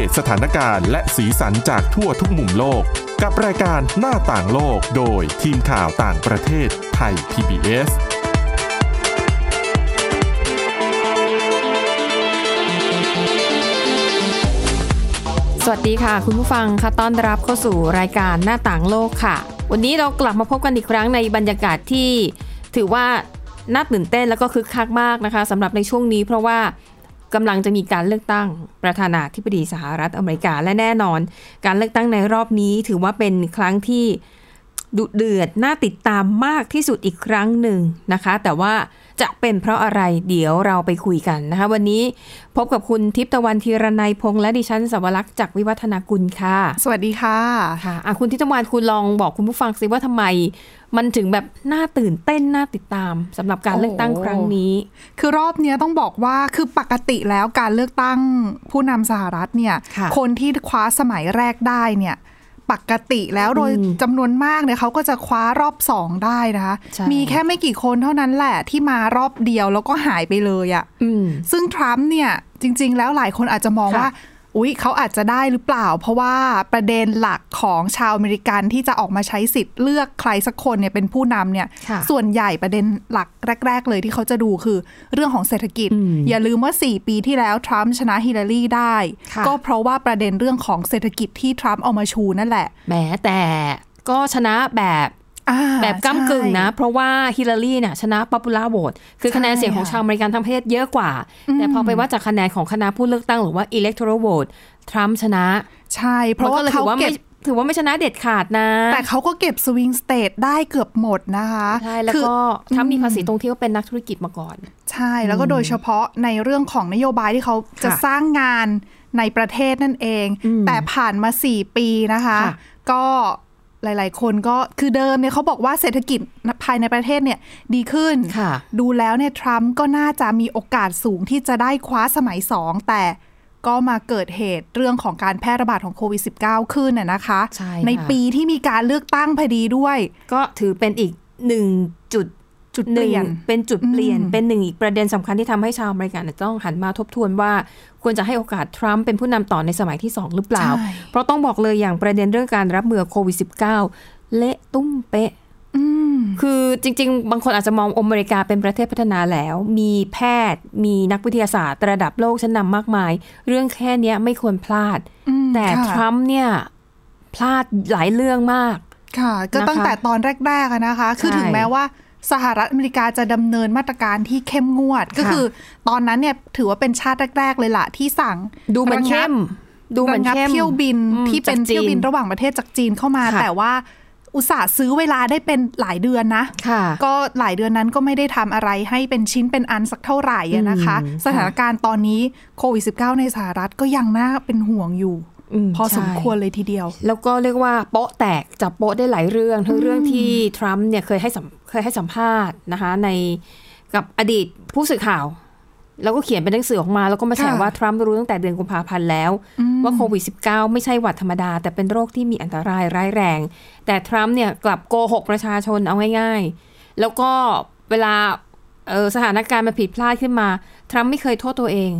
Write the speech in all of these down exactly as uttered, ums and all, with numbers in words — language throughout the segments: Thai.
เดตสถานการณ์และสีสันจากทั่วทุกมุมโลกกับรายการหน้าต่างโลกโดยทีมข่าวต่างประเทศไทย พี บี เอสสวัสดีค่ะคุณผู้ฟังค่ะต้อนรับเข้าสู่รายการหน้าต่างโลกค่ะวันนี้เรากลับมาพบกันอีกครั้งในบรรยากาศที่ถือว่าน่าตื่นเต้นแล้วก็คึกคักมากนะคะสำหรับในช่วงนี้เพราะว่ากำลังจะมีการเลือกตั้งประธานาธิบดีสหรัฐอเมริกาและแน่นอนการเลือกตั้งในรอบนี้ถือว่าเป็นครั้งที่ดุเดือดน่าติดตามมากที่สุดอีกครั้งหนึ่งนะคะแต่ว่าจะเป็นเพราะอะไรเดี๋ยวเราไปคุยกันนะคะวันนี้พบกับคุณทิพย์ตะวันธีรนัยพงษ์และดิฉันสวรักษ์จากวิวัฒนากุลค่ะสวัสดีค่ะค่ะอ่ะคุณทิพย์ตะวันคุณลองบอกคุณผู้ฟังสิว่าทำไมมันถึงแบบน่าตื่นเต้นน่าติดตามสำหรับการเลือกตั้งครั้งนี้คือรอบนี้ต้องบอกว่าคือปกติแล้วการเลือกตั้งผู้นำสหรัฐเนี่ย ค, คนที่คว้าสมัยแรกได้เนี่ยปกติแล้วโดยจำนวนมากเนี่ยเขาก็จะคว้ารอบสองได้นะคะมีแค่ไม่กี่คนเท่านั้นแหละที่มารอบเดียวแล้วก็หายไปเลยอ่ะซึ่งทรัมป์เนี่ยจริงๆแล้วหลายคนอาจจะมองว่าอุ๊ยเขาอาจจะได้หรือเปล่าเพราะว่าประเด็นหลักของชาวอเมริกันที่จะออกมาใช้สิทธิ์เลือกใครสักคนเนี่ยเป็นผู้นำเนี่ยส่วนใหญ่ประเด็นหลักแรกๆเลยที่เขาจะดูคือเรื่องของเศรษฐกิจอย่าลืมว่าสี่ปีที่แล้วทรัมป์ชนะฮิลลารีได้ก็เพราะว่าประเด็นเรื่องของเศรษฐกิจที่ทรัมป์เอามาชูนั่นแหละแม้แต่ก็ชนะแบบแบบก้ำกึ่งนะเพราะว่าฮิลลารีเนี่ยชนะป๊อปปูล่าโหวตคือคะแนนเสียงของชาวอเมริกันทั้งประเทศเยอะกว่าแต่พอไปวัดจากคะแนนของคณะผู้เลือกตั้งหรือว่าอิเล็กทรัลโหวตทรัมป์ชนะใช่เพราะว่าเขาเก็บถือว่าไม่ชนะเด็ดขาดนะแต่เขาก็เก็บสวิงสเตทได้เกือบหมดนะคะใช่แล้วก็ทำมีภาษีตรงที่เขาเป็นนักธุรกิจมาก่อนใช่แล้วก็โดยเฉพาะในเรื่องของนโยบายที่เขาจะสร้างงานในประเทศนั่นเองแต่ผ่านมาสี่ปีนะคะก็หลายๆคนก็คือเดิมเนี่ยเขาบอกว่าเศรษฐกิจภายในประเทศเนี่ยดีขึ้นดูแล้วเนี่ยทรัมป์ก็น่าจะมีโอกาสสูงที่จะได้คว้าสมัยสองแต่ก็มาเกิดเหตุเรื่องของการแพร่ระบาดของโควิด สิบเก้า ขึ้นน่ะนะคะ ใ, ในปีที่มีการเลือกตั้งพอดีด้วยก็ถือเป็นอีกหนึ่งจุดจุดเปลี่ยนเป็นจุดเปลี่ยนเป็นหนึ่งอีกประเด็นสำคัญที่ทำให้ชาวอเมริกันต้องหันมาทบทวนว่าควรจะให้โอกาสทรัมป์เป็นผู้นำต่อในสมัยที่สองหรือเปล่าเพราะต้องบอกเลยอย่างประเด็นเรื่องการรับมือโควิด สิบเก้า เละตุ้มเป๊ะคือจริงๆบางคนอาจจะมองอเมริกาเป็นประเทศพัฒนาแล้วมีแพทย์มีนักวิทยาศาสตร์ระดับโลกชั้นนำมากมายเรื่องแค่นี้ไม่ควรพลาดแต่ทรัมป์เนี่ยพลาดหลายเรื่องมากค่ะก็ตั้งแต่ตอนแรกๆนะคะคือถึงแม้ว่าสหรัฐอเมริกาจะดำเนินมาตรการที่เข้มงวดก็คือตอนนั้นเนี่ยถือว่าเป็นชาติแรกๆเลยล่ะที่สั่งดูเหมือนเข้มดูเหมือนเข้มเที่ยวบินที่เป็นเที่ยวบินระหว่างประเทศจากจีนเข้ามาแต่ว่าอุตส่าห์ซื้อเวลาได้เป็นหลายเดือนนะก็หลายเดือนนั้นก็ไม่ได้ทำอะไรให้เป็นชิ้นเป็นอันสักเท่าไหร่นะคะสถานการณ์ตอนนี้โควิด สิบเก้า ในสหรัฐก็ยังน่าเป็นห่วงอยู่พอสมควรเลยทีเดียวแล้วก็เรียกว่าโป๊ะแตกจับโป๊ะได้หลายเรื่องทั้งเรื่องที่ทรัมป์เนี่ยเคยให้เคยให้สัมภาษณ์นะคะในกับอดีตผู้สื่อข่าวแล้วก็เขียนเป็นหนังสือออกมาแล้วก็มาแฉว่าทรัมป์รู้ตั้งแต่เดือนกุมภาพันธ์แล้วว่าโควิด สิบเก้า ไม่ใช่หวัดธรรมดาแต่เป็นโรคที่มีอันตรายร้ายแรงแต่ทรัมป์เนี่ยกลับโกหกประชาชนเอาง่ายๆแล้วก็เวลาสถานการณ์มันผิดพลาดขึ้นมาทรัมป์ไม่เคยโทษตัวเอง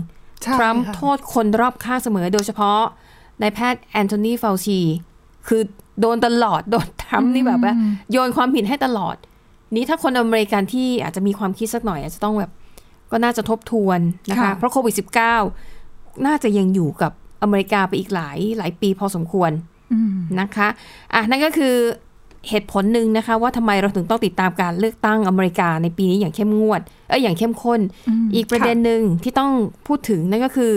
ทรัมป์โทษคนรอบข้างเสมอโดยเฉพาะนายแพทย์แอนโทนีเฟลชีคือโดนตลอดโดนทรัมป์นี่แบบว่าโยนความผิดให้ตลอดนี้ถ้าคนอเมริกันที่อาจจะมีความคิดสักหน่อยอาจจะต้องแบบก็น่าจะทบทวนนะคะเพราะโควิด สิบเก้า น่าจะยังอยู่กับอเมริกาไปอีกหลายหลายปีพอสมควรนะคะอ่ะนั่นก็คือเหตุผลหนึ่งนะคะว่าทำไมเราถึงต้องติดตามการเลือกตั้งอเมริกาในปีนี้อย่างเข้มงวดเอ้ยอย่างเข้มข้นอีกประเด็นหนึ่งที่ต้องพูดถึงนั่นก็คือ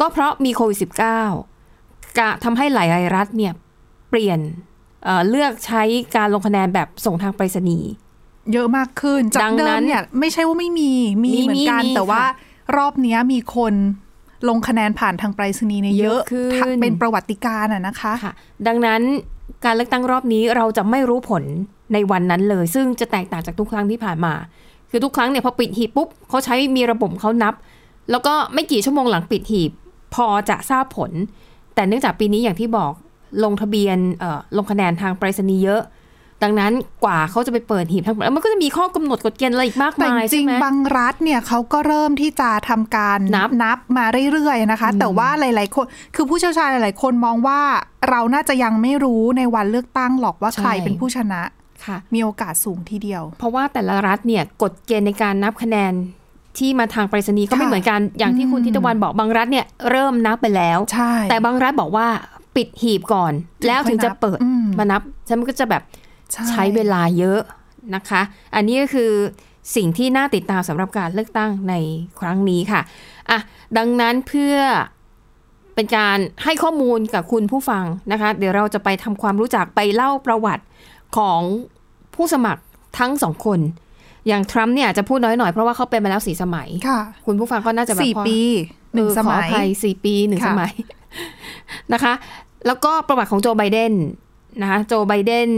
ก็เพราะมีโควิด สิบเก้าจะทำให้หลายรัฐเนี่ยเปลี่ยน เอ่อ เลือกใช้การลงคะแนนแบบส่งทางไปรษณีย์เยอะมากขึ้นจากเดิมเนี่ยไม่ใช่ว่าไม่มีมีเหมือนกันแต่ว่ารอบนี้มีคนลงคะแนนผ่านทางไปรษณีย์เนี่ยเยอะขึ้นเป็นประวัติการณ์อ่ะนะคะดังนั้นการเลือกตั้งรอบนี้เราจะไม่รู้ผลในวันนั้นเลยซึ่งจะแตกต่างจากทุกครั้งที่ผ่านมาคือทุกครั้งเนี่ยพอปิดหีบปุ๊บเขาใช้มีระบบเขานับแล้วก็ไม่กี่ชั่วโมงหลังปิดหีบพอจะทราบผลแต่เนื่องจากปีนี้อย่างที่บอกลงทะเบียนลงคะแนนทางไปรษณีย์เยอะ ดังนั้นกว่าเขาจะไปเปิดหีบทั้งหมดมันก็จะมีข้อกำหนดกฎเกณฑ์อะไรอีกมากมายใช่ไหมแต่จริงบางรัฐเนี่ยเขาก็เริ่มที่จะทำการนับนับมาเรื่อยๆนะคะแต่ว่าหลายๆคนคือผู้เชี่ยวชาญหลายๆคนมองว่าเราน่าจะยังไม่รู้ในวันเลือกตั้งหรอกว่าใครเป็นผู้ชนะมีโอกาสสูงทีเดียวเพราะว่าแต่ละรัฐเนี่ยกฎเกณฑ์ในการนับคะแนนที่มาทางไปรษณีย์ก็ไม่เหมือนกันอย่างที่คุณทิตวรรณบอกบางรัฐเนี่ยเริ่มนับไปแล้วแต่บางรัฐบอกว่าปิดหีบก่อนแล้วถึงจะเปิดมานับฉันก็จะแบบใช้เวลาเยอะนะคะอันนี้ก็คือสิ่งที่น่าติดตามสำหรับการเลือกตั้งในครั้งนี้ค่ะอ่ะดังนั้นเพื่อเป็นการให้ข้อมูลกับคุณผู้ฟังนะคะเดี๋ยวเราจะไปทำความรู้จักไปเล่าประวัติของผู้สมัครทั้งสองคนอย่างทรัมป์เนี่ยจะพูดน้อยหน่อยเพราะว่าเขาเป็นมาแล้วสี่สมัยค่ะคุณผู้ฟังก็น่าจะแบบสี่ปีหนึ่งสมัยสี่ปีหนึ่งสมัยนะคะแล้วก็ประวัติของโจไบเดนนะคะโจไบเดน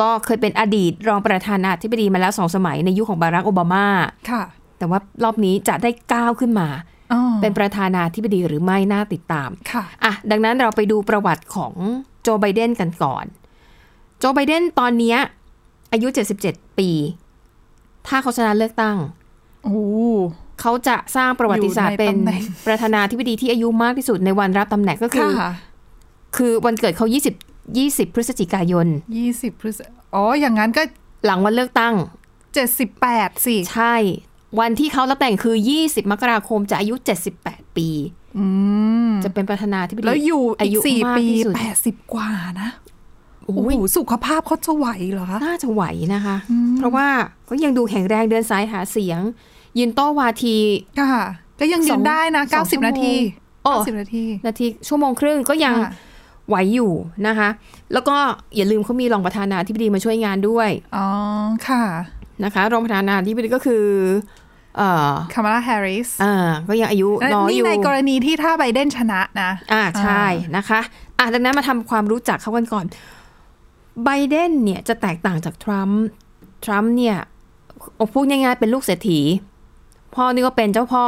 ก็เคยเป็นอดีตรองประธานาธิบดีมาแล้วสองสมัยในยุค ของบารักโอบามาค่ะแต่ว่ารอบนี้จะได้ก้าวขึ้นมาเป็นประธานาธิบดีหรือไม่น่าติดตามค่ะอ่ะดังนั้นเราไปดูประวัติของโจไบเดนกันก่อนโจไบเดนตอนนี้อายุเจ็ดสิบเจ็ดปีถ้าเขาชนะเลือกตั้งโอ้เขาจะสร้างประวัติศาสตร์เป็นประธานาธิบดีที่อายุมากที่สุดในวันรับตำแหน่งก็คือคือวันเกิดเขายี่สิบ ยี่สิบพฤศจิกายนยี่สิบพฤศจิกายนอ๋ออย่างนั้นก็หลังวันเลือกตั้งเจ็ดสิบแปดสิใช่วันที่เขารับแต่งคือยี่สิบมกราคมจะอายุเจ็ดสิบแปดปีอืมจะเป็นประธานาธิบดีแล้วอยู่อายุสี่ปีแปดสิบกว่านะโอ้โหสุขภาพเขาจะไหวเหรอคะน่าจะไหวนะคะเพราะว่าก็ยังดูแข็งแรงเดินสายหาเสียงยืนโต้วาทีค่ะก็ยังยืนได้นะเก้าสิบนาทีเก้าสิบนาทีนาทีชั่วโมงครึ่งก็ยังไหวอยู่นะคะแล้วก็อย่าลืมเขามีรองประธานาธิบดีมาช่วยงานด้วยอ๋อค่ะนะคะรองประธานาธิบดีก็คือคามาลาแฮร์ริสอ่าก็ยังอายุน้อยอยู่นี่ในกรณีที่ถ้าไบเดนชนะนะอ่าใช่นะคะอ่ะดังนั้นมาทำความรู้จักเขากันก่อนไบเดนเนี่ยจะแตกต่างจากทรัมป์ทรัมป์เนี่ยพูดง่ายๆเป็นลูกเศรษฐีพ่อนี่ก็เป็นเจ้าพ่อ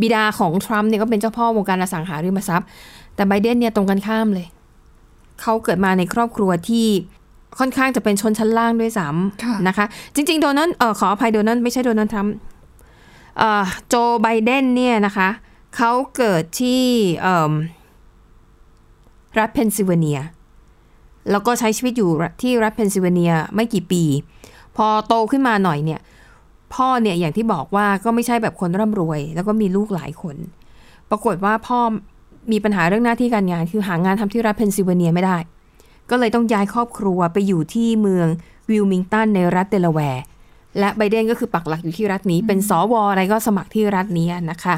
บิดาของทรัมป์เนี่ยก็เป็นเจ้าพ่อวงการอสังหาริมทรัพย์แต่ไบเดนเนี่ยตรงกันข้ามเลยเขาเกิดมาในครอบครัวที่ค่อนข้างจะเป็นชนชั้นล่างด้วยซ้ำนะคะจริงๆโดนัลด์ขออภัยโดนัลด์ไม่ใช่โดนัลด์ทรัมป์โจไบเดนเนี่ยนะคะเขาเกิดที่รัฐเพนซิลเวเนียแล้วก็ใช้ชีวิตอยู่ที่รัฐเพนซิลเวเนียไม่กี่ปีพอโตขึ้นมาหน่อยเนี่ยพ่อเนี่ยอย่างที่บอกว่าก็ไม่ใช่แบบคนร่ำรวยแล้วก็มีลูกหลายคนปรากฏว่าพ่อมีปัญหาเรื่องหน้าที่การงานคือหางานทำที่รัฐเพนซิลเวเนียไม่ได้ก็เลยต้องย้ายครอบครัวไปอยู่ที่เมืองวิลมิงตันในรัฐเดลาแวร์และไบเดนก็คือปักหลักอยู่ที่รัฐนี้เป็นสวอะไรก็สมัครที่รัฐนี้นะคะ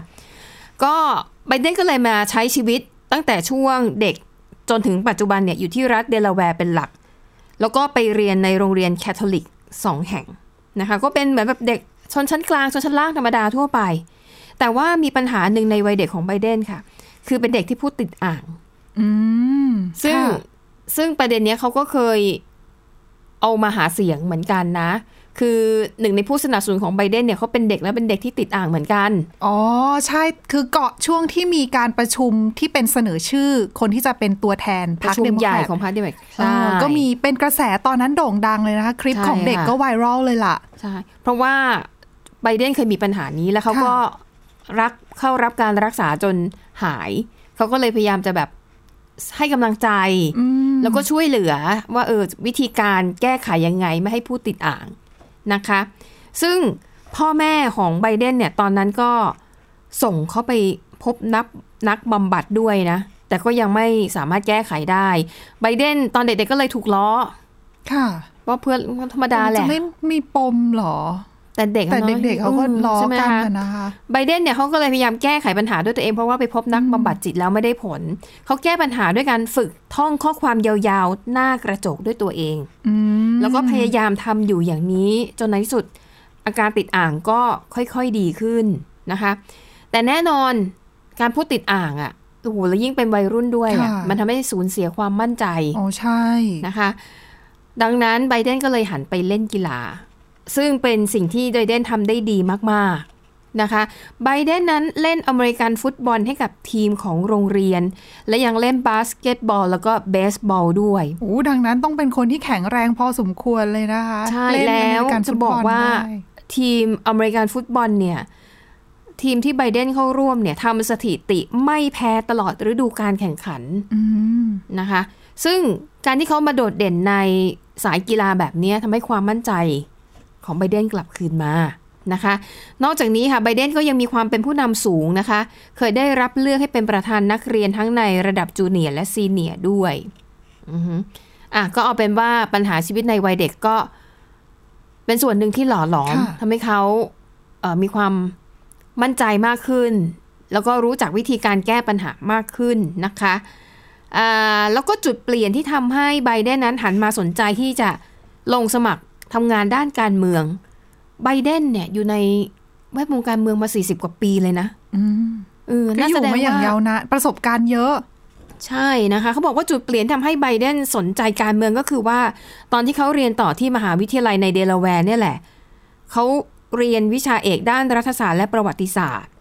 ก็ไบเดนก็เลยมาใช้ชีวิตตั้งแต่ช่วงเด็กจนถึงปัจจุบันเนี่ยอยู่ที่รัฐเดลาแวร์เป็นหลักแล้วก็ไปเรียนในโรงเรียนแคทอลิกสองแห่งนะคะก็เป็นเหมือนแบบเด็กชนชั้นกลางชนชั้นล่างธรรมดาทั่วไปแต่ว่ามีปัญหาหนึ่งในวัยเด็กของไบเดนค่ะคือเป็นเด็กที่พูดติดอ่างซึ่งซึ่งประเด็นเนี้ยเขาก็เคยเอามาหาเสียงเหมือนกันนะคือหนึ่งในผู้สนับสนุนของไบเดนเนี่ยเขาเป็นเด็กและเป็นเด็กที่ติดอ่างเหมือนกันอ๋อใช่คือเกาะช่วงที่มีการประชุมที่เป็นเสนอชื่อคนที่จะเป็นตัวแทนพรรคเดโมแครตของพรรคเดโมแครตก็มีเป็นกระแสตอนนั้นโด่งดังเลยนะคะคลิปของเด็กก็ไวรัลเลยล่ะใช่เพราะว่าไบเดนเคยมีปัญหานี้แล้วเขาก็รักเข้ารับการรักษาจนหายเขาก็เลยพยายามจะแบบให้กำลังใจแล้วก็ช่วยเหลือว่าเออวิธีการแก้ไขยังไงไม่ให้ผู้ติดอ่างนะคะซึ่งพ่อแม่ของไบเดนเนี่ยตอนนั้นก็ส่งเขาไปพบนับนักบำบัดด้วยนะแต่ก็ยังไม่สามารถแก้ไขได้ไบเดนตอนเด็กๆ ก็เลยถูกล้อค่ะว่าเพื่อนธรรมดาแหละจะไม่มีปมหรอแต่เด็กเขาก็ล้อกันนะคะไบเดนเนี่ยเขาก็เลยพยายามแก้ไขปัญหาด้วยตัวเองเพราะว่าไปพบนักบำบัดจิตแล้วไม่ได้ผลเขาแก้ปัญหาด้วยการฝึกท่องข้อความยาวๆหน้ากระจกด้วยตัวเองแล้วก็พยายามทำอยู่อย่างนี้จนในที่สุดอาการติดอ่างก็ค่อยๆดีขึ้นนะคะแต่แน่นอนการพูดติดอ่างอ่ะโอ้โหแล้วยิ่งเป็นวัยรุ่นด้วยมันทำให้สูญเสียความมั่นใจอ๋อใช่นะคะดังนั้นไบเดนก็เลยหันไปเล่นกีฬาซึ่งเป็นสิ่งที่ไบเดนทำได้ดีมากๆ นะคะไบเดนนั้นเล่นอเมริกันฟุตบอลให้กับทีมของโรงเรียนและยังเล่นบาสเกตบอลแล้วก็เบสบอลด้วยโอ้ดังนั้นต้องเป็นคนที่แข็งแรงพอสมควรเลยนะคะใช่แล้วจะบอกว่าทีมอเมริกันฟุตบอลเนี่ยทีมที่ไบเดนเข้าร่วมเนี่ยทำสถิติไม่แพ้ตลอดฤดูกาลแข่งขันนะคะซึ่งการที่เขามาโดดเด่นในสายกีฬาแบบนี้ทำให้ความมั่นใจของไบเดนกลับคืนมานะคะนอกจากนี้ค่ะไบเดนก็ยังมีความเป็นผู้นำสูงนะคะเคยได้รับเลือกให้เป็นประธานนักเรียนทั้งในระดับจูเนียร์และซีเนียร์ด้วยอ่ะก็เอาเป็นว่าปัญหาชีวิตในวัยเด็กก็เป็นส่วนหนึ่งที่หล่อหลอมทำให้เขาเอ่อมีความมั่นใจมากขึ้นแล้วก็รู้จักวิธีการแก้ปัญหามากขึ้นนะคะอ่าแล้วก็จุดเปลี่ยนที่ทำให้ไบเดนนั้นหันมาสนใจที่จะลงสมัครทำงานด้านการเมืองไบเดนเนี่ยอยู่ในแวดวงการเมืองมาสี่สิบกว่าปีเลยนะอืมเออน่าจะได้อย่างยาวนานประสบการณ์เยอะใช่นะคะเขาบอกว่าจุดเปลี่ยนทำให้ไบเดนสนใจการเมืองก็คือว่าตอนที่เขาเรียนต่อที่มหาวิทยาลัยในเดลาแวร์เนี่ยแหละเขาเรียนวิชาเอกด้านรัฐศาสตร์และประวัติศาสตร์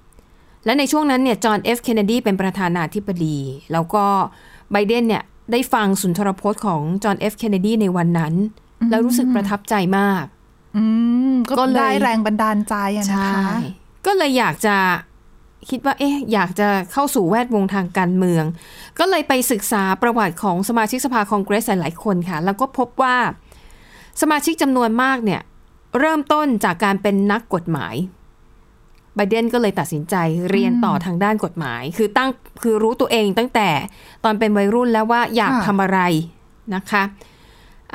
และในช่วงนั้นเนี่ยจอห์น เอฟ เคนเนดี เป็นประธานาธิบดีแล้วก็ไบเดนเนี่ยได้ฟังสุนทรพจน์ของจอห์น เอฟ เคนเนดี ในวันนั้นแล้วรู้สึกประทับใจมากก็ได้แรงบันดาลใจนะคะก็เลยอยากจะคิดว่าเอ๊ะอยากจะเข้าสู่แวดวงทางการเมืองก็เลยไปศึกษาประวัติของสมาชิกสภาคองเกรสหลายๆคนค่ะแล้วก็พบว่าสมาชิกจำนวนมากเนี่ยเริ่มต้นจากการเป็นนักกฎหมายไบเดนก็เลยตัดสินใจเรียนต่อทางด้านกฎหมายคือตั้งคือรู้ตัวเองตั้งแต่ตอนเป็นวัยรุ่นแล้วว่าอยากทำอะไรนะคะ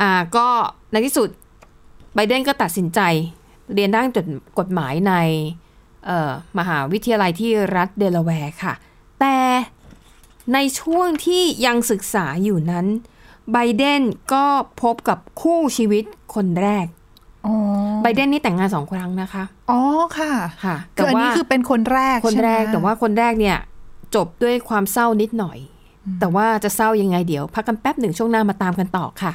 อ่าก็ในที่สุดไบเดนก็ตัดสินใจเรียนด้านกฎหมายในมหาวิทยาลัยที่รัฐเดลาแวร์ค่ะแต่ในช่วงที่ยังศึกษาอยู่นั้นไบเดนก็พบกับคู่ชีวิตคนแรกไบเดนนี่แต่งงานสองครั้งนะคะอ๋อค่ะค่ะแต่ว่านี่คือเป็นคนแรกคนแรกแต่ว่าคนแรกเนี่ยจบด้วยความเศร้านิดหน่อยแต่ว่าจะเศร้ายังไงเดี๋ยวพักกันแป๊บหนึ่งช่วงหน้ามาตามกันต่อค่ะ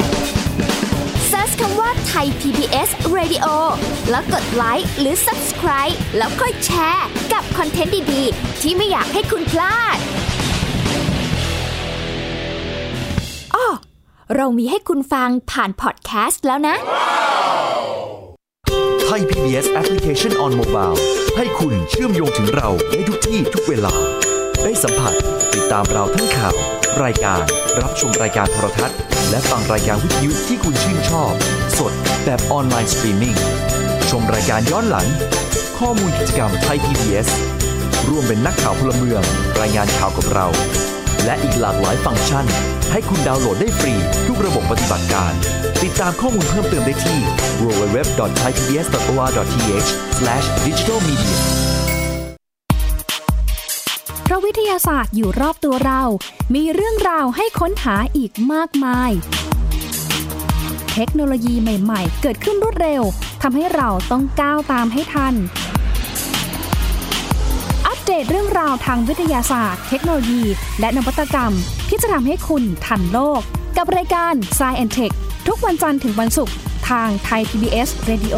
search คำว่าไทย พี บี เอส Radio แล้วกดไลค์หรือ Subscribe แล้วค่อยแชร์กับคอนเทนต์ดีๆที่ไม่อยากให้คุณพลาดอ้อเรามีให้คุณฟังผ่านพอดแคสต์แล้วนะไทย พี บี เอส Application on Mobile ให้คุณเชื่อมโยงถึงเราได้ทุกที่ทุกเวลาได้สัมผัสติดตามเราทั้งข่าวรายการรับชมรายการโทรทัศน์และฟังรายการวิทยุที่คุณชื่นชอบสดแบบออนไลน์สตรีมมิ่งชมรายการย้อนหลังข้อมูลกิจกรรมไทย พี บี เอส ร่วมเป็นนักข่าวพลเมืองรายงานข่าวกับเราและอีกหลากหลายฟังก์ชันให้คุณดาวน์โหลดได้ฟรีทุกระบบปฏิบัติการติดตามข้อมูลเพิ่มเติมได้ที่ ดับเบิลยู ดับเบิลยู ดับเบิลยู ดอท ไทย พี บี เอส ดอท โอ อาร์ ดอท ที เอช สแลช ดิจิทัล มีเดียเพราะวิทยาศาสตร์อยู่รอบตัวเรามีเรื่องราวให้ค้นหาอีกมากมายเทคโนโลยีใหม่ๆเกิดขึ้นรวดเร็วทำให้เราต้องก้าวตามให้ทันอัปเดตเรื่องราวทางวิทยาศาสตร์เทคโนโลยีและนวัตกรรมที่จะทำให้คุณทันโลกกับรายการ Science แอนด์ Tech ทุกวันจันทร์ถึงวันศุกร์ทาง Thai พี บี เอส Radio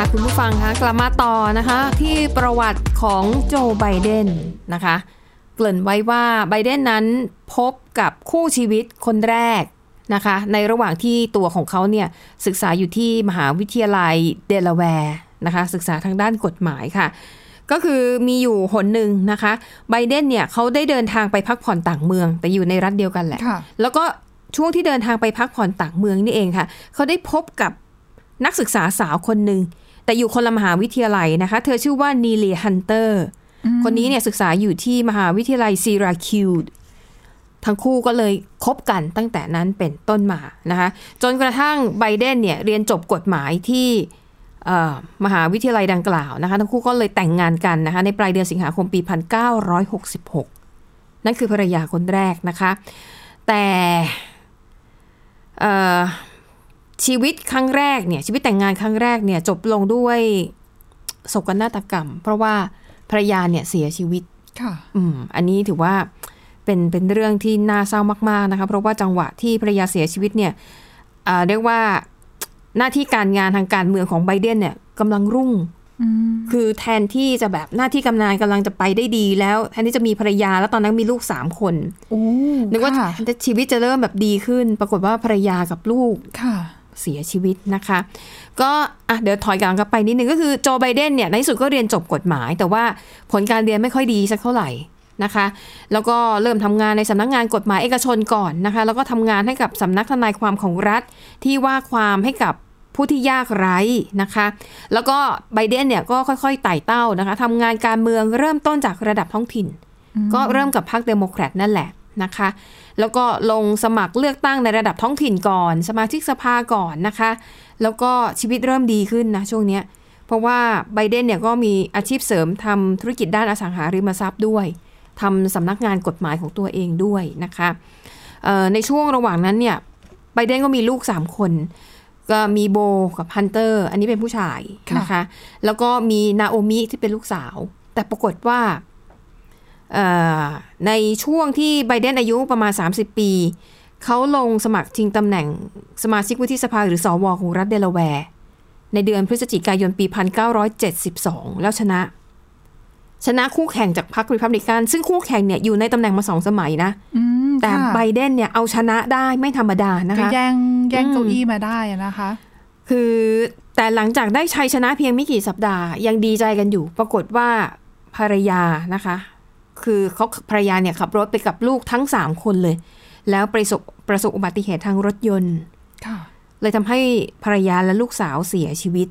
ค่ะคุณผู้ฟังคะกลับมาต่อนะคะที่ประวัติของโจไบเดนนะคะเกริ่นไว้ว่าไบเดนนั้นพบกับคู่ชีวิตคนแรกนะคะในระหว่างที่ตัวของเขาเนี่ยศึกษาอยู่ที่มหาวิทยาลัยเดลาแวร์นะคะศึกษาทางด้านกฎหมายค่ะก็คือมีอยู่หนหนึ่งนะคะไบเดนเนี่ยเขาได้เดินทางไปพักผ่อนต่างเมืองแต่อยู่ในรัฐเดียวกันแหละแล้วก็ช่วงที่เดินทางไปพักผ่อนต่างเมืองนี่เองค่ะเขาได้พบกับนักศึกษาสาวคนหนึ่งแต่อยู่คนละมหาวิทยาลัยนะคะเธอชื่อว่านีลีฮันเตอร์คนนี้เนี่ยศึกษาอยู่ที่มหาวิทยาลัยซีราคิวทั้งคู่ก็เลยคบกันตั้งแต่นั้นเป็นต้นมานะคะจนกระทั่งไบเดนเนี่ยเรียนจบกฎหมายที่มหาวิทยาลัยดังกล่าวนะคะทั้งคู่ก็เลยแต่งงานกันนะคะในปลายเดือนสิงหาคมปีหนึ่งเก้าหกหกนั่นคือภรรยาคนแรกนะคะแต่ชีวิตครั้งแรกเนี่ยชีวิตแต่งงานครั้งแรกเนี่ยจบลงด้วยโศกนาฏกรรมเพราะว่าภรรยาเนี่ยเสียชีวิตค่ะอืมอันนี้ถือว่าเป็นเป็นเรื่องที่น่าเศร้ามากๆนะคะเพราะว่าจังหวะที่ภรรยาเสียชีวิตเนี่ยเอ่อเรียกว่าหน้าที่การงานทางการเมืองของไบเดนเนี่ยกำลังรุ่งคือแทนที่จะแบบหน้าที่กำนันกำลังจะไปได้ดีแล้วแทนที่จะมีภรรยาแล้วตอนนั้นมีลูกสามคนนึกว่าชีวิตจะเริ่มแบบดีขึ้นปรากฏว่าภรรยากับลูกเสียชีวิตนะคะก็อ่ะเดี๋ยวถอยกลับกันไปนิดนึงก็คือโจไบเดนเนี่ยในที่สุดก็เรียนจบกฎหมายแต่ว่าผลการเรียนไม่ค่อยดีสักเท่าไหร่นะคะแล้วก็เริ่มทำงานในสำนักงานกฎหมายเอกชนก่อนนะคะแล้วก็ทำงานให้กับสำนักทนายความของรัฐที่ว่าความให้กับผู้ที่ยากไร้นะคะแล้วก็ไบเดนเนี่ยก็ค่อยๆไต่เต้านะคะทำงานการเมืองเริ่มต้นจากระดับท้องถิ่นก็เริ่มกับพรรคเดโมแครตนั่นแหละนะคะแล้วก็ลงสมัครเลือกตั้งในระดับท้องถิ่นก่อนสมาชิกสภาก่อนนะคะแล้วก็ชีวิตเริ่มดีขึ้นนะช่วงนี้เพราะว่าไบเดนเนี่ยก็มีอาชีพเสริมทำธุรกิจด้านอสังหาริมทรัพย์ด้วยทำสำนักงานกฎหมายของตัวเองด้วยนะคะในช่วงระหว่างนั้นเนี่ยไบเดนก็มีลูกสามคนก็มีโบกับฮันเตอร์อันนี้เป็นผู้ชายนะคะแล้วก็มีนาโอมิที่เป็นลูกสาวแต่ปรากฏว่าในช่วงที่ไบเดนอายุประมาณสามสิบปีเขาลงสมัครชิงตำแหน่งสมาชิกวุฒิสภาหรือสวของรัฐเดลาแวร์ในเดือนพฤศจิกายนปีหนึ่งเก้าเจ็ดสองแล้วชนะชนะคู่แข่งจากพรรครีพับลิกันซึ่งคู่แข่งเนี่ยอยู่ในตำแหน่งมาสองสมัยนะแต่ไบเดนเนี่ยเอาชนะได้ไม่ธรรมดานะคะแย่งแย่งเก้าอี้มาได้นะคะคือแต่หลังจากได้ชัยชนะเพียงไม่กี่สัปดาห์ยังดีใจกันอยู่ปรากฏว่าภรรยานะคะคือเขาภรรยาเนี่ยขับรถไปกับลูกทั้งสามคนเลยแล้วประสบประสบอุบัติเหตุทางรถยนต์เลยทำให้ภรรยาและลูกสาวเสียชีวิต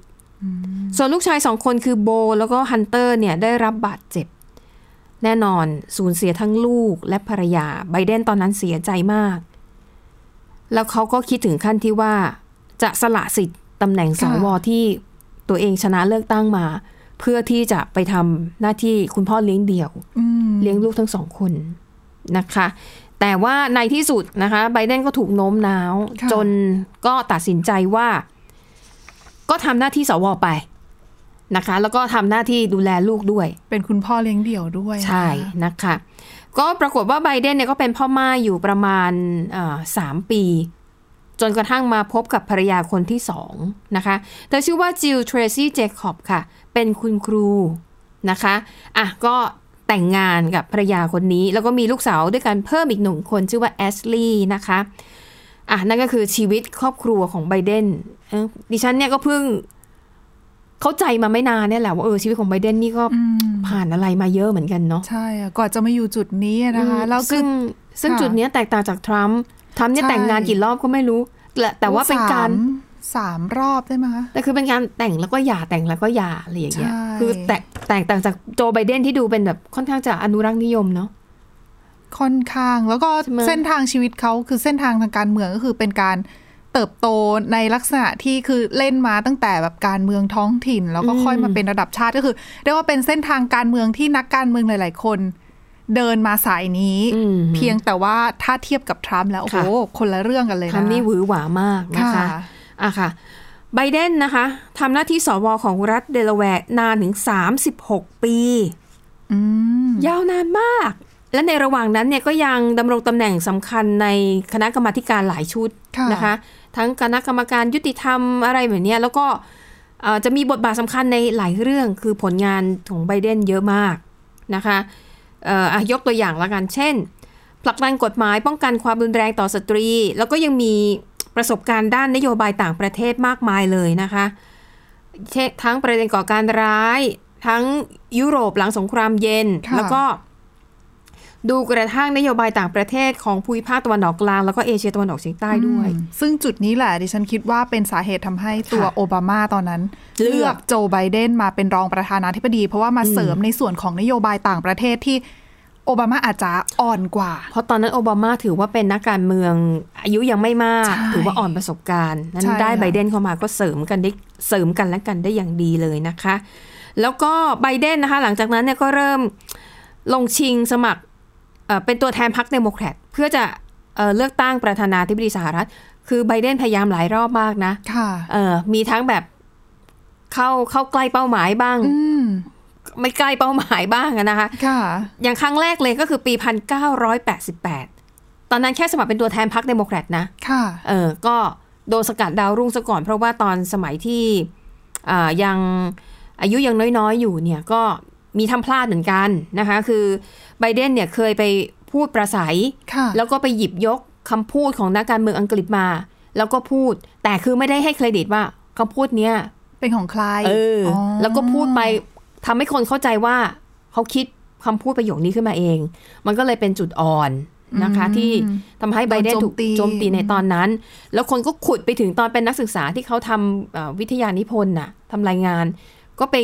ส่วนลูกชายสองคนคือโบแล้วก็ฮันเตอร์เนี่ยได้รับบาดเจ็บแน่นอนสูญเสียทั้งลูกและภรรยาไบเดนตอนนั้นเสียใจมากแล้วเขาก็คิดถึงขั้นที่ว่าจะสละสิทธิ์ตำแหน่งสวที่ตัวเองชนะเลือกตั้งมาเพื่อที่จะไปทำหน้าที่คุณพ่อเลี้ยงเดี่ยวเลี้ยงลูกทั้งสองคนนะคะแต่ว่าในที่สุดนะคะไบเดนก็ถูกโน้มน้าวจนก็ตัดสินใจว่าก็ทำหน้าที่สวไปนะคะแล้วก็ทำหน้าที่ดูแลลูกด้วยเป็นคุณพ่อเลี้ยงเดี่ยวด้วยใช่นะคะก็ปรากฏว่าไบเดนเนี่ยก็เป็นพ่อม่ายอยู่ประมาณเอ่อสามปีจนกระทั่งมาพบกับภรรยาคนที่สองนะคะเธอชื่อว่าจิลเทรซี่เจคอบค่ะเป็นคุณครูนะคะอ่ะก็แต่งงานกับภรรยาคนนี้แล้วก็มีลูกสาวด้วยกันเพิ่มอีกหนึ่งคนชื่อว่าแอชลีย์นะคะอ่ะนั่นก็คือชีวิตครอบครัวของไบเดนดิฉันเนี่ยก็เพิ่งเข้าใจมาไม่นานเนี่ยแหละว่าเออชีวิตของไบเดนนี่ก็ผ่านอะไรมาเยอะเหมือนกันเนาะใช่ก่อนจะมาอยู่จุดนี้นะคะแล้วซึ่งซึ่งจุดนี้แตกต่างจากทรัมป์ทรัมป์เนี่ยแต่งงานกี่รอบก็ไม่รู้แต่ว่าเป็นการสามรอบได้ไหมคะแต่คือเป็นการแต่งแล้วก็หย่าแต่งแล้วก็หย่าอะไรอย่างเงี้ยคือแตกแตกต่างจากโจไบเดนที่ดูเป็นแบบค่อนข้างจะอนุรักษ์นิยมเนาะค่อนข้างแล้วก็เส้นทางชีวิตเขาคือเส้นทางทางการเมืองก็คือเป็นการเติบโตในลักษณะที่คือเล่นมาตั้งแต่แบบการเมืองท้องถิ่นแล้วก็ค่อยมาเป็นระดับชาติก็คือเรียกว่าเป็นเส้นทางการเมืองที่นักการเมืองหลายๆคนเดินมาสายนี้เพียงแต่ว่าถ้าเทียบกับทรัมป์แล้วโอ้โหคนละเรื่องกันเลยนะทรัมป์นี่หวือหวามากนะคะอ่ะค่ะไบเดนนะคะทำหน้าที่สวของรัฐเดลาแวร์นานถึงสามสิบหกปียาวนานมากและในระหว่างนั้นเนี่ยก็ยังดำรงตำแหน่งสำคัญในคณะกรรมาธิการหลายชุดนะคะทั้งคณะกรรมการยุติธรรมอะไรแบบนี้แล้วก็ จะมีบทบาทสำคัญในหลายเรื่องคือผลงานของไบเดนเยอะมากนะคะยกตัวอย่างละกันเช่นผลักดันกฎหมายป้องกันความรุนแรงต่อสตรีแล้วก็ยังมีประสบการณ์ด้านนโยบายต่างประเทศมากมายเลยนะคะทั้งประเด็นก่อการร้ายทั้งยุโรปหลังสงครามเย็นแล้วก็ดูกระทั่งนโยบายต่างประเทศของภูมิภาคตะวันออกกลางแล้วก็เอเชียตะวันออกเฉียงใต้ด้วยซึ่งจุดนี้แหละดิฉันคิดว่าเป็นสาเหตุทำให้ตัวโอบามาตอนนั้นเลือกโจไบเดนมาเป็นรองประธานาธิบดีเพราะว่ามาเสริมในส่วนของนโยบายต่างประเทศที่โอบามาอาจจะอ่อนกว่าเพราะตอนนั้นโอบามาถือว่าเป็นนักการเมืองอายุยังไม่มากถือว่าอ่อนประสบการณ์นั้นได้ไบเดนเข้ามาก็เสริมกันได้เสริมกันและกันได้อย่างดีเลยนะคะแล้วก็ไบเดนนะคะหลังจากนั้นเนี่ยก็เริ่มลงชิงสมัครเป็นตัวแทนพรรคเดโมแครตเพื่อจะ เอ่อ เลือกตั้งประธานาธิบดีสหรัฐคือไบเดนพยายามหลายรอบมากนะมีทั้งแบบเข้าเข้าใกล้เป้าหมายบ้างไม่ใกล้เป้าหมายบ้างนะคะอย่างครั้งแรกเลยก็คือปีหนึ่งเก้าแปดแปดตอนนั้นแค่สมัครเป็นตัวแทนพรรคเดโมแครตนะเออก็โดนสกัดดาวรุ่งซะก่อนเพราะว่าตอนสมัยที่ยังอายุยังน้อยๆอยู่เนี่ยก็มีทำพลาดเหมือนกันนะคะคือไบเดนเนี่ยเคยไปพูดประสัยแล้วก็ไปหยิบยกคำพูดของนักการเมืองอังกฤษมาแล้วก็พูดแต่คือไม่ได้ให้เครดิตว่าคำพูดเนี้ยเป็นของใครเออแล้วก็พูดไปทำให้คนเข้าใจว่าเขาคิดคำพูดประโยคนี้ขึ้นมาเองมันก็เลยเป็นจุดอ่อนนะคะที่ทำให้ไบเดนถูกโจมตีในตอนนั้นแล้วคนก็ขุดไปถึงตอนเป็นนักศึกษาที่เขาทำวิทยานิพนธ์น่ะทำรายงานก็ไป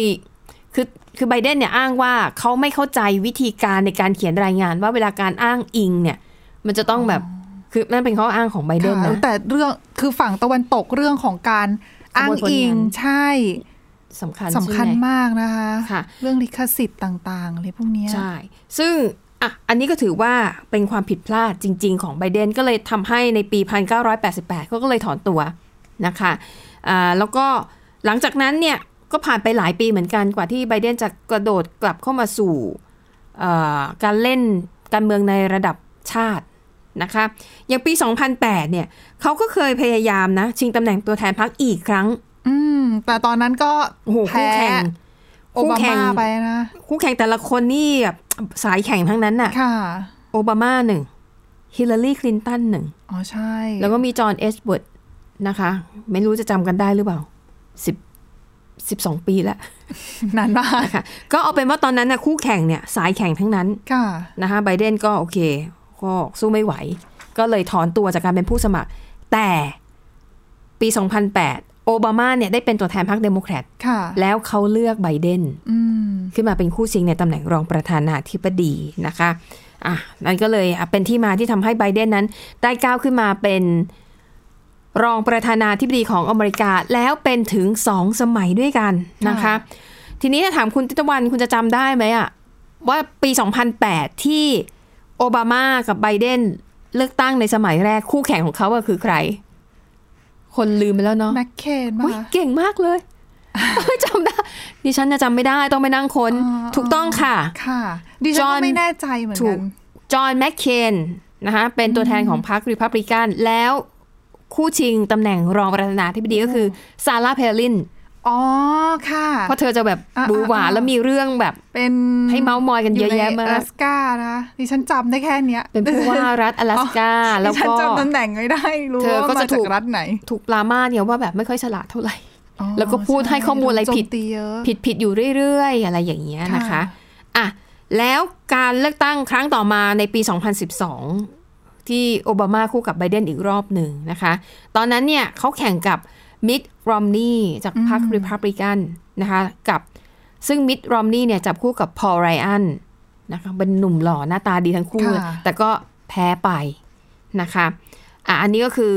คือคือไบเดนเนี่ยอ้างว่าเขาไม่เข้าใจวิธีการในการเขียนรายงานว่าเวลาการอ้างอิงเนี่ยมันจะต้องแบบคือนั่นเป็นข้ออ้างของไบเดนนะแต่เรื่องคือฝั่งตะวันตกเรื่องของการอ้างอิงใช่สำคัญสำคัญมากนะคะเรื่องลิขสิทธิ์ต่างๆอะไรพวกนี้ใช่ซึ่งอ่ะอันนี้ก็ถือว่าเป็นความผิดพลาดจริงๆของไบเดนก็เลยทำให้ในปีหนึ่งเก้าแปดแปดก็เลยถอนตัวนะคะอ่าแล้วก็หลังจากนั้นเนี่ยก็ผ่านไปหลายปีเหมือนกันกว่าที่ไบเดนจะกระโดดกลับเข้ามาสู่การเล่นการเมืองในระดับชาตินะคะอย่างปีสองพันแปดเนี่ยเขาก็เคยพยายามนะชิงตำแหน่งตัวแทนพรรคอีกครั้งอืมแต่ตอนนั้นก็แพ้โอบามาไปนะคู่แข่งแต่ละคนนี่แบบสายแข่งทั้งนั้นน่ะค่ะโอบามาหนึ่งฮิลลารีคลินตันหนึ่งอ๋อใช่แล้วก็มีจอห์นเอชเวิร์ดนะคะไม่รู้จะจำกันได้หรือเปล่าสิบสิบสองปีแล้วนานมากค่ะก็เอาเป็นว่าตอนนั้นนะคู่แข่งเนี่ยสายแข่งทั้งนั้นนะคะไบเดนก็โอเคก็สู้ไม่ไหวก็เลยถอนตัวจากการเป็นผู้สมัครแต่ปีสองพันแปดโอบามาเนี่ยได้เป็นตัวแทนพรรคเดโมแครตแล้วเขาเลือกไบเดนขึ้นมาเป็นคู่ชิงในตำแหน่งรองประธานาธิบดีนะคะอ่ะนั่นก็เลยเป็นที่มาที่ทำให้ไบเดนนั้นได้ก้าวขึ้นมาเป็นรองประธานาธิบดีของอเมริกาแล้วเป็นถึงสองสมัยด้วยกันนะคะทีนี้ถ้าถามคุณทิตวันคุณจะจำได้ไหมอะว่าปีสองพันแปดที่โอบามากับไบเดนเลือกตั้งในสมัยแรกคู่แข่งของเขาคือใครคนลืมไปแล้วเนาะแมคเคนมาเก่งมากเลย จำได้ดิฉันจะจำไม่ได้ต้องไปนั่งค้นถูกต้องค่ะค่ะดิฉันก็ไม่แน่ใจเหมือนกันจอห์นแมคเคนนะคะเป็นตัวแทนของพรรครีพับลิกันแล้วคู่ชิงตำแหน่งรองประธานาธิบดีก็คือซาร่าเพลินอ๋อค่ะเพราะเธอจะแบบบูหวาแล้วมีเรื่องแบบเป็นให้เมามอยกันเยอะแยะมากอลาสก้านะดิฉันจำได้แค่เนี้ยเป็นผู้ว่ารัฐอลาสก้าแล้วก็จำตำแหน่งไม่ได้รู้ว่ามาจากรัฐไหนถูกปรามาสเนี่ยว่าแบบไม่ค่อยฉลาดเท่าไหร่แล้วก็พูดให้ข้อมูลอะไรผิดผิดผิดอยู่เรื่อยๆอะไรอย่างเงี้ยนะคะอ่ะแล้วการเลือกตั้งครั้งต่อมาในปีสองพันสิบสองที่โอบามาคู่กับไบเดนอีกรอบหนึ่งนะคะตอนนั้นเนี่ยเขาแข่งกับมิตรอมนีจากพรรครีพับลิกันนะคะกับซึ่งมิตรอมนีเนี่ยจับคู่กับพอลไรอันนะคะเป็นหนุ่มหล่อหน้าตาดีทั้งคู่แต่ก็แพ้ไปนะคะอ่ะอันนี้ก็คือ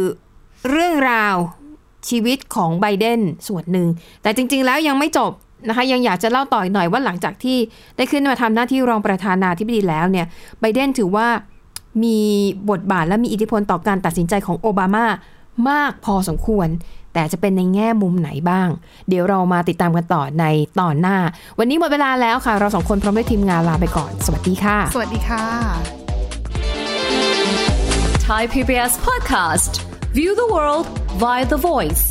เรื่องราวชีวิตของไบเดนส่วนหนึ่งแต่จริงๆแล้วยังไม่จบนะคะยังอยากจะเล่าต่ออีกหน่อยว่าหลังจากที่ได้ขึ้นมาทำหน้าที่รองประธานาธิบดีแล้วเนี่ยไบเดนถือว่ามีบทบาทและมีอิทธิพลต่อการตัดสินใจของโอบามามากพอสมควรแต่จะเป็นในแง่มุมไหนบ้างเดี๋ยวเรามาติดตามกันต่อในตอนหน้าวันนี้หมดเวลาแล้วค่ะเราสองคนพร้อมด้วยทีมงานลาไปก่อนสวัสดีค่ะสวัสดีค่ะ Thai พี บี เอส Podcast View the World via The Voice